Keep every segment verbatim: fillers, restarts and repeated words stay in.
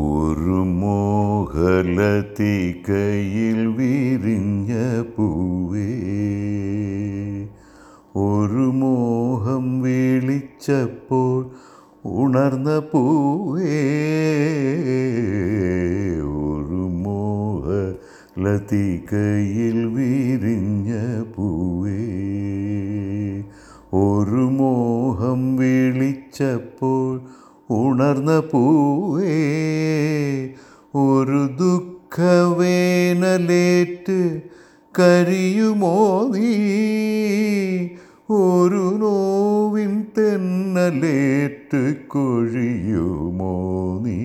ഒരു മോഹലത്തികയിൽ വിരിഞ്ഞ പൂവേ, ഒരു മോഹം വിളിച്ചപ്പോൾ ഉണർന്ന പൂവേ, ഒരു മോഹലത്തികയിൽ വിരിഞ്ഞ പൂവേ, ഒരു മോഹം വിളിച്ചപ്പോൾ ഉണർന്ന പൂവേ, ഒരു ദുഃഖവേനലേറ്റ് കരിയുമോ നീ, ഒരു നോവിൻ തെന്നലേറ്റ് കൊഴിയുമോ നീ,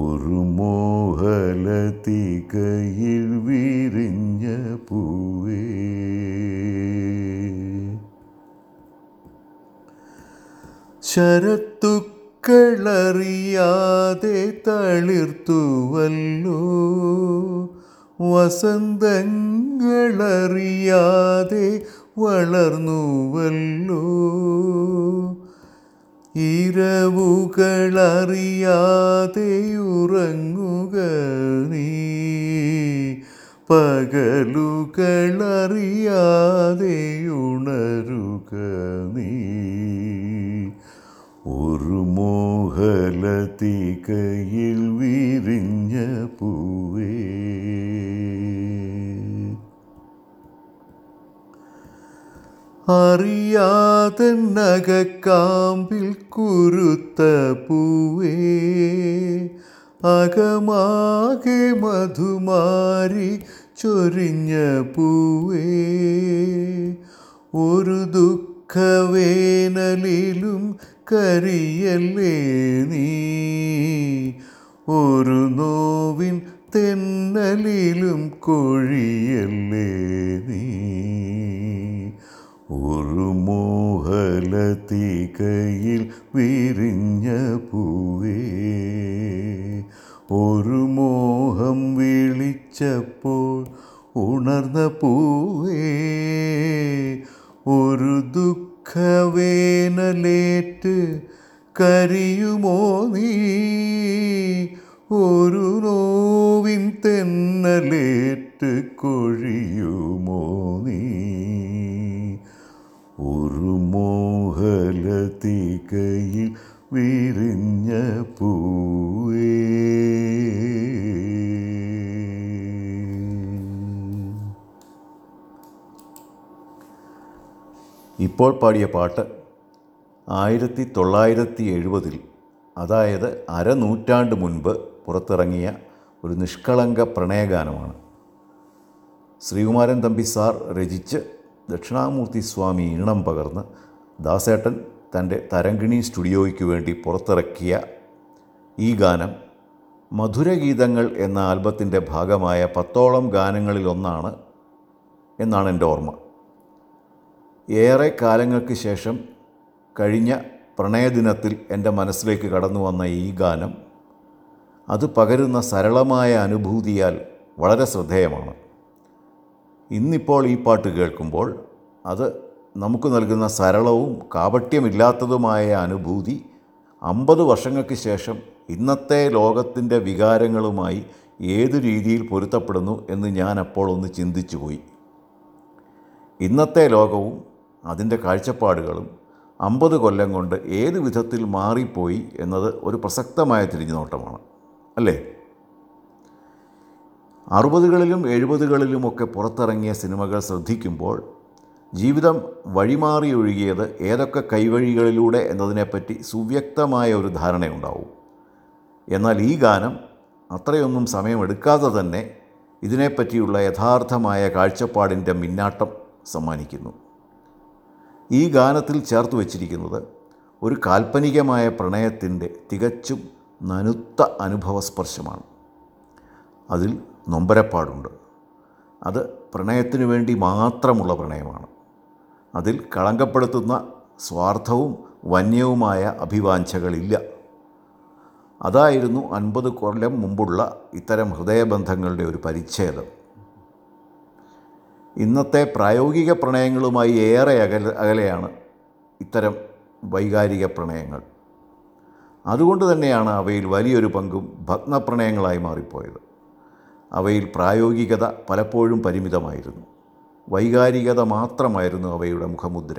ഒരു മോഹലത്തികയിൽ വിരിഞ്ഞ പൂവേ. ശരത്തുക്കളറിയാതെ തളിർത്തുവല്ലോ, വസന്തങ്ങളറിയാതെ വളർന്നുവല്ലോ, ഇരവുകളറിയാതെ ഉറങ്ങുക നീ, പകലുകളറിയാതെ ഉണരുക നീ, ഒരു മോഹലത്തികയിൽ വിരിഞ്ഞ പൂവേ. അറിയാതെ നഖക്കാമ്പിൽ കുരുത്ത പൂവേ, അകമാകെ മധുമാരി ചൊരിഞ്ഞ പൂവേ, ഒരു ദുഃഖവേനലിലും കരിയല്ലേ നീ, ഒരു നോവിൻ തെന്നലിലും കൊഴിയല്ലേ നീ, ഒരു മോഹലത്തികയിൽ വിരിഞ്ഞ പൂവേ. ഒരു മോഹം വിളിച്ചപ്പോൾ ഉണർന്ന പൂവേ, ഒരു ദുഃഖവേനലേറ്റ് കരിയുമോ നീ, ഒരു നോവിൻ തെന്നലേറ്റ് കൊഴിയുമോ നീ, ഒരു മോഹലത്തികയിൽ വിരിഞ്ഞ പൂവേ. ഇപ്പോൾ പാടിയ പാട്ട് ആയിരത്തി തൊള്ളായിരത്തി എഴുപതിൽ, അതായത് അരനൂറ്റാണ്ട് മുൻപ് പുറത്തിറങ്ങിയ ഒരു നിഷ്കളങ്ക പ്രണയഗാനമാണ്. ശ്രീകുമാരൻ തമ്പി സാർ രചിച്ച് ദക്ഷിണാമൂർത്തി സ്വാമി ഈണം പകർന്ന് ദാസേട്ടൻ തൻ്റെ തരംഗിണി സ്റ്റുഡിയോയ്ക്ക് വേണ്ടി പുറത്തിറക്കിയ ഈ ഗാനം മധുരഗീതങ്ങൾ എന്ന ആൽബത്തിൻ്റെ ഭാഗമായ പത്തോളം ഗാനങ്ങളിലൊന്നാണ് എന്നാണ് എൻ്റെ ഓർമ്മ. ഏറെ കാലങ്ങൾക്ക് ശേഷം കഴിഞ്ഞ പ്രണയദിനത്തിൽ എൻ്റെ മനസ്സിലേക്ക് കടന്നു വന്ന ഈ ഗാനം, അത് പകരുന്ന സരളമായ അനുഭൂതിയാൽ വളരെ ശ്രദ്ധേയമാണ്. ഇന്നിപ്പോൾ ഈ പാട്ട് കേൾക്കുമ്പോൾ അത് നമുക്ക് നൽകുന്ന സരളവും കാപട്യമില്ലാത്തതുമായ അനുഭൂതി അമ്പത് വർഷങ്ങൾക്ക് ശേഷം ഇന്നത്തെ ലോകത്തിൻ്റെ വികാരങ്ങളുമായി ഏതു രീതിയിൽ പൊരുത്തപ്പെടുന്നു എന്ന് ഞാൻ അപ്പോൾ ഒന്ന് ചിന്തിച്ചു പോയി. ഇന്നത്തെ ലോകവും അതിൻ്റെ കാഴ്ചപ്പാടുകളും അമ്പത് കൊല്ലം കൊണ്ട് ഏത് വിധത്തിൽ മാറിപ്പോയി എന്നത് ഒരു പ്രസക്തമായ തിരിഞ്ഞുനോട്ടമാണ്, അല്ലേ? അറുപതുകളിലും എഴുപതുകളിലുമൊക്കെ പുറത്തിറങ്ങിയ സിനിമകൾ ശ്രദ്ധിക്കുമ്പോൾ ജീവിതം വഴിമാറി ഒഴുകിയത് ഏതൊക്കെ കൈവഴികളിലൂടെ എന്നതിനെപ്പറ്റി സുവ്യക്തമായ ഒരു ധാരണയുണ്ടാവും. എന്നാൽ ഈ ഗാനം അത്രയൊന്നും സമയമെടുക്കാതെ തന്നെ ഇതിനെപ്പറ്റിയുള്ള യഥാർത്ഥമായ കാഴ്ചപ്പാടിൻ്റെ മിന്നാട്ടം സമ്മാനിക്കുന്നു. ഈ ഗാനത്തിൽ ചേർത്ത് വച്ചിരിക്കുന്നത് ഒരു കാൽപ്പനികമായ പ്രണയത്തിൻ്റെ തികച്ചും നനുത്ത അനുഭവസ്പർശമാണ്. അതിൽ നൊമ്പരപ്പാടുണ്ട്. അത് പ്രണയത്തിനു വേണ്ടി മാത്രമുള്ള പ്രണയമാണ്. അതിൽ കളങ്കപ്പെടുത്തുന്ന സ്വാർത്ഥവും വന്യവുമായ അഭിവാഞ്ചകളില്ല. അതായിരുന്നു അൻപത് കൊല്ലം മുമ്പുള്ള ഇത്തരം ഹൃദയബന്ധങ്ങളുടെ ഒരു പരിച്ഛേദം. ഇന്നത്തെ പ്രായോഗിക പ്രണയങ്ങളുമായി ഏറെ അകലെയാണ് ഇത്തരം വൈകാരിക പ്രണയങ്ങൾ. അതുകൊണ്ട് തന്നെയാണ് അവയിൽ വലിയൊരു പങ്കും ഭഗ്നപ്രണയങ്ങളായി മാറിപ്പോയത്. അവയിൽ പ്രായോഗികത പലപ്പോഴും പരിമിതമായിരുന്നു. വൈകാരികത മാത്രമായിരുന്നു അവയുടെ മുഖമുദ്ര.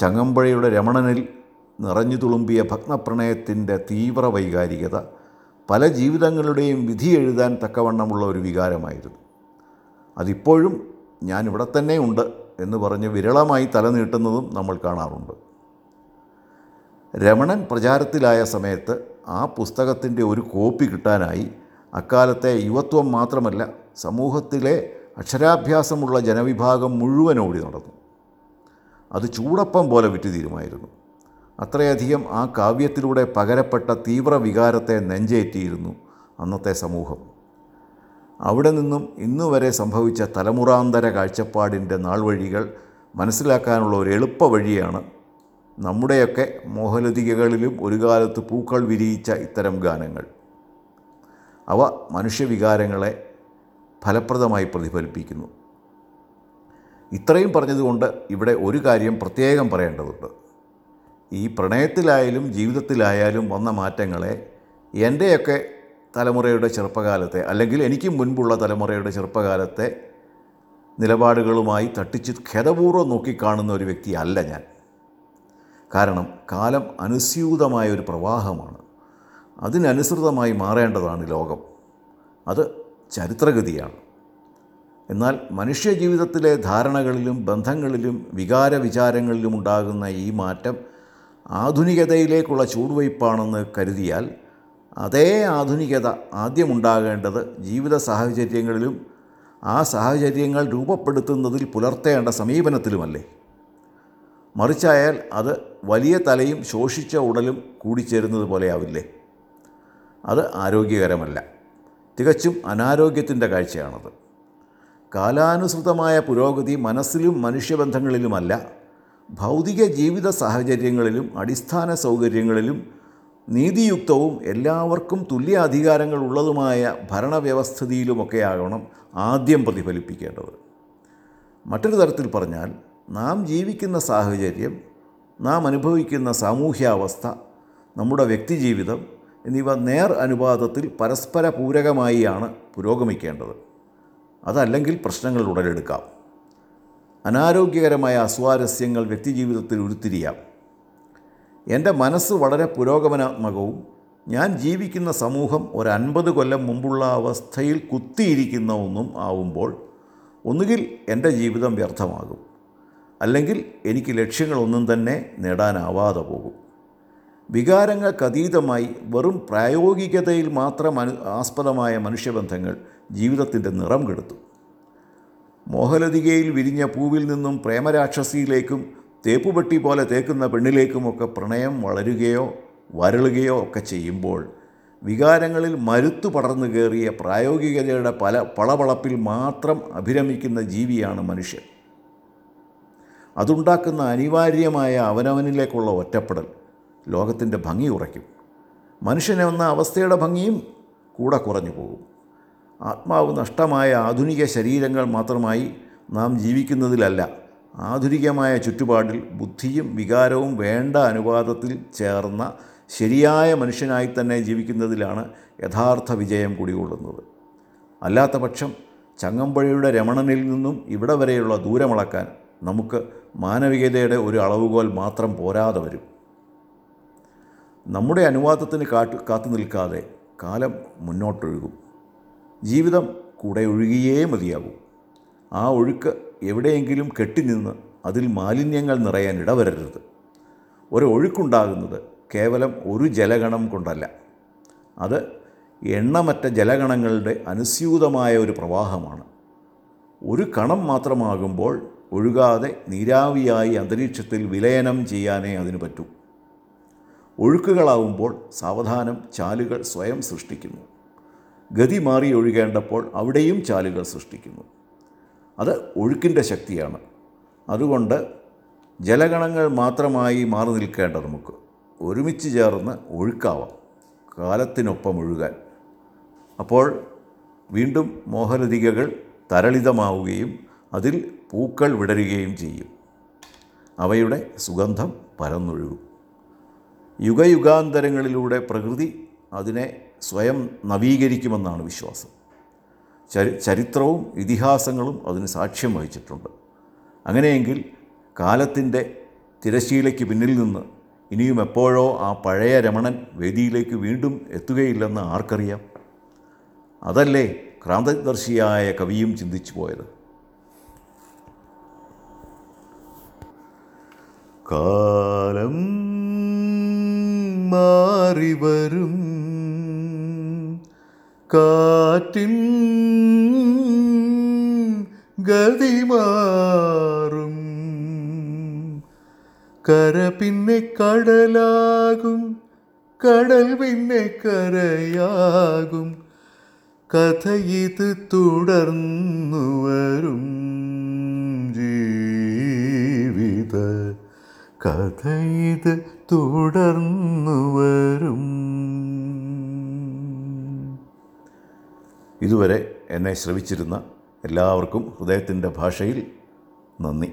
ചങ്ങമ്പുഴയുടെ രമണനിൽ നിറഞ്ഞു തുളുമ്പിയ ഭഗ്നപ്രണയത്തിൻ്റെ തീവ്ര വൈകാരികത പല ജീവിതങ്ങളുടെയും വിധി എഴുതാൻ തക്കവണ്ണമുള്ള ഒരു വികാരമായിരുന്നു. അതിപ്പോഴും ഞാനിവിടെ തന്നെ ഉണ്ട് എന്ന് പറഞ്ഞ് വിരളമായി തലനീട്ടുന്നതും നമ്മൾ കാണാറുണ്ട്. രമണൻ പ്രചാരത്തിലായ സമയത്ത് ആ പുസ്തകത്തിൻ്റെ ഒരു കോപ്പി കിട്ടാനായി അക്കാലത്തെ യുവത്വം മാത്രമല്ല സമൂഹത്തിലെ അക്ഷരാഭ്യാസമുള്ള ജനവിഭാഗം മുഴുവൻ ഓടി നടന്നു. അത് ചൂടപ്പം പോലെ വിറ്റു തീരുമായിരുന്നു. അത്രയധികം ആ കാവ്യത്തിലൂടെ പകരപ്പെട്ട തീവ്ര വികാരത്തെ നെഞ്ചേറ്റിയിരുന്നു അന്നത്തെ സമൂഹം. അവിടെ നിന്നും ഇന്നു വരെ സംഭവിച്ച തലമുറാന്തര കാഴ്ചപ്പാടിൻ്റെ നാൾവഴികൾ മനസ്സിലാക്കാനുള്ള ഒരു എളുപ്പ വഴിയാണ് നമ്മുടെയൊക്കെ മോഹലതികകളിലും ഒരു കാലത്ത് പൂക്കൾ വിരിയിച്ച ഇത്തരം ഗാനങ്ങൾ. അവ മനുഷ്യവികാരങ്ങളെ ഫലപ്രദമായി പ്രതിഫലിപ്പിക്കുന്നു. ഇത്രയും പറഞ്ഞതുകൊണ്ട് ഇവിടെ ഒരു കാര്യം പ്രത്യേകം പറയേണ്ടതുണ്ട്. ഈ പ്രണയത്തിലായാലും ജീവിതത്തിലായാലും വന്ന മാറ്റങ്ങളെ എൻ്റെയൊക്കെ തലമുറയുടെ ചെറുപ്പകാലത്തെ അല്ലെങ്കിൽ എനിക്ക് മുൻപുള്ള തലമുറയുടെ ചെറുപ്പകാലത്തെ നിലപാടുകളുമായി തട്ടിച്ച് ഖേദപൂർവ്വം നോക്കിക്കാണുന്ന ഒരു വ്യക്തിയല്ല ഞാൻ. കാരണം കാലം അനുസ്യൂതമായ ഒരു പ്രവാഹമാണ്. അതിനനുസൃതമായി മാറേണ്ടതാണ് ലോകം. അത് ചരിത്രഗതിയാണ്. എന്നാൽ മനുഷ്യജീവിതത്തിലെ ധാരണകളിലും ബന്ധങ്ങളിലും വികാര വിചാരങ്ങളിലും ഉണ്ടാകുന്ന ഈ മാറ്റം ആധുനികതയിലേക്കുള്ള ചൂടുവയ്പ്പാണെന്ന് കരുതിയാൽ അതേ ആധുനികത ആദ്യമുണ്ടാകേണ്ടത് ജീവിത സാഹചര്യങ്ങളിലും ആ സാഹചര്യങ്ങൾ രൂപപ്പെടുത്തുന്നതിൽ പുലർത്തേണ്ട സമീപനത്തിലുമല്ലേ? മറിച്ചായാൽ അത് വലിയ തലയും ശോഷിച്ച ഉടലും കൂടിച്ചേരുന്നത് പോലെയാവില്ലേ? അത് ആരോഗ്യകരമല്ല. തികച്ചും അനാരോഗ്യത്തിൻ്റെ കാഴ്ചയാണത്. കാലാനുസൃതമായ പുരോഗതി മനസ്സിലും മനുഷ്യബന്ധങ്ങളിലുമല്ല, ഭൗതിക ജീവിത സാഹചര്യങ്ങളിലും അടിസ്ഥാന സൗകര്യങ്ങളിലും നീതിയുക്തവും എല്ലാവർക്കും തുല്യാധികാരങ്ങളുള്ളതുമായ ഭരണവ്യവസ്ഥിതിയിലുമൊക്കെയാകണം ആദ്യം പ്രതിഫലിപ്പിക്കേണ്ടത്. മറ്റൊരു തരത്തിൽ പറഞ്ഞാൽ നാം ജീവിക്കുന്ന സാഹചര്യം, നാം അനുഭവിക്കുന്ന സാമൂഹ്യാവസ്ഥ, നമ്മുടെ വ്യക്തിജീവിതം എന്നിവ നേർ അനുപാതത്തിൽ പരസ്പര പൂരകമായിയാണ് പുരോഗമിക്കേണ്ടത്. അതല്ലെങ്കിൽ പ്രശ്നങ്ങൾ ഉടലെടുക്കാം. അനാരോഗ്യകരമായ അസ്വാരസ്യങ്ങൾ വ്യക്തിജീവിതത്തിൽ ഉരുത്തിരിയാം. എൻ്റെ മനസ്സ് വളരെ പുരോഗമനാത്മകവും ഞാൻ ജീവിക്കുന്ന സമൂഹം ഒരു അൻപത് കൊല്ലം മുമ്പുള്ള അവസ്ഥയിൽ കുത്തിയിരിക്കുന്ന ഒന്നും ആവുമ്പോൾ ഒന്നുകിൽ എൻ്റെ ജീവിതം വ്യർത്ഥമാകും, അല്ലെങ്കിൽ എനിക്ക് ലക്ഷ്യങ്ങളൊന്നും തന്നെ നേടാനാവാതെ പോകും. വികാരങ്ങൾക്കതീതമായി വെറും പ്രായോഗികതയിൽ മാത്രം അനു ആസ്പദമായ മനുഷ്യബന്ധങ്ങൾ ജീവിതത്തിൻ്റെ നിറം കെടുത്തു. മോഹലതികയിൽ വിരിഞ്ഞ പൂവിൽ നിന്നും പ്രേമരാക്ഷസിയിലേക്കും തേപ്പുപെട്ടി പോലെ തേക്കുന്ന പെണ്ണിലേക്കുമൊക്കെ പ്രണയം വളരുകയോ വരളുകയോ ഒക്കെ ചെയ്യുമ്പോൾ വികാരങ്ങളിൽ മരുത്തു പടർന്നു കയറിയ പ്രായോഗികതയുടെ പല പളവളപ്പിൽ മാത്രം അഭിരമിക്കുന്ന ജീവിയാണ് മനുഷ്യൻ. അതുണ്ടാക്കുന്ന അനിവാര്യമായ അവനവനിലേക്കുള്ള ഒറ്റപ്പെടൽ ലോകത്തിൻ്റെ ഭംഗി കുറയ്ക്കും. മനുഷ്യനെന്ന അവസ്ഥയുടെ ഭംഗിയും കൂടെ കുറഞ്ഞു പോകും. ആത്മാവ് നഷ്ടമായ ആധുനിക ശരീരങ്ങൾ മാത്രമായി നാം ജീവിക്കുന്നതിലല്ല, ആധുനികമായ ചുറ്റുപാടിൽ ബുദ്ധിയും വികാരവും വേണ്ട അനുപാതത്തിൽ ചേർന്ന ശരിയായ മനുഷ്യനായി തന്നെ ജീവിക്കുന്നതിലാണ് യഥാർത്ഥ വിജയം കുടികൊള്ളുന്നത്. അല്ലാത്ത പക്ഷം ചങ്ങമ്പുഴയുടെ രമണനിൽ നിന്നും ഇവിടെ വരെയുള്ള ദൂരമളക്കാൻ നമുക്ക് മാനവികതയുടെ ഒരു അളവുകോൽ മാത്രം പോരാതെ വരും. നമ്മുടെ അനുവാദത്തിന് കാത്തു കാത്തു നിൽക്കാതെ കാലം മുന്നോട്ടൊഴുകും. ജീവിതം കൂടെ ഒഴുകിയേ മതിയാകും. ആ ഒഴുക്ക് എവിടെയെങ്കിലും കെട്ടിനിന്ന് അതിൽ മാലിന്യങ്ങൾ നിറയാൻ ഇടവരരുത്. ഒരു ഒഴുക്കുണ്ടാകുന്നത് കേവലം ഒരു ജലഗണം കൊണ്ടല്ല, അത് എണ്ണമറ്റ ജലഗണങ്ങളുടെ അനുസ്യൂതമായ ഒരു പ്രവാഹമാണ്. ഒരു കണം മാത്രമാകുമ്പോൾ ഒഴുകാതെ നീരാവിയായി അന്തരീക്ഷത്തിൽ വിലയനം ചെയ്യാനേ അതിന് പറ്റൂ. ഒഴുക്കുകളാവുമ്പോൾ സാവധാനം ചാലുകൾ സ്വയം സൃഷ്ടിക്കുന്നു. ഗതി മാറി ഒഴുകേണ്ടപ്പോൾ അവിടെയും ചാലുകൾ സൃഷ്ടിക്കുന്നു. അത് ഒഴുക്കിൻ്റെ ശക്തിയാണ്. അതുകൊണ്ട് ജലഗണങ്ങൾ മാത്രമായി മാറി നിൽക്കേണ്ട നമുക്ക് ഒരുമിച്ച് ചേർന്ന് ഒഴുക്കാവാം, കാലത്തിനൊപ്പം ഒഴുകാൻ. അപ്പോൾ വീണ്ടും മോഹലതികകൾ തരളിതമാവുകയും അതിൽ പൂക്കൾ വിടരുകയും ചെയ്യും. അവയുടെ സുഗന്ധം പരന്നൊഴുകും. യുഗയുഗാന്തരങ്ങളിലൂടെ പ്രകൃതി അതിനെ സ്വയം നവീകരിക്കുമെന്നാണ് വിശ്വാസം. ചരി ചരിത്രവും ഇതിഹാസങ്ങളും അതിന് സാക്ഷ്യം വഹിച്ചിട്ടുണ്ട്. അങ്ങനെയെങ്കിൽ കാലത്തിൻ്റെ തിരശ്ശീലയ്ക്ക് പിന്നിൽ നിന്ന് ഇനിയും എപ്പോഴോ ആ പഴയ രമണൻ വേദിയിലേക്ക് വീണ്ടും എത്തുകയില്ലെന്ന് ആർക്കറിയാം? അതല്ലേ ക്രാന്തദർശിയായ കവിയും ചിന്തിച്ചു പോയത്. കാലം മാറിവരും കാറ്റിൻ ഗതിമാറും കര പിന്നെ കടലാകും കടൽ പിന്നെ കരയാകും കഥയിത് തുടർന്നു വരും ജീവിത കഥയിത് തുടർന്നു വരും. ഇതുവരെ എന്നെ ശ്രവിച്ചിരുന്ന എല്ലാവർക്കും ഹൃദയത്തിൻ്റെ ഭാഷയിൽ നന്ദി.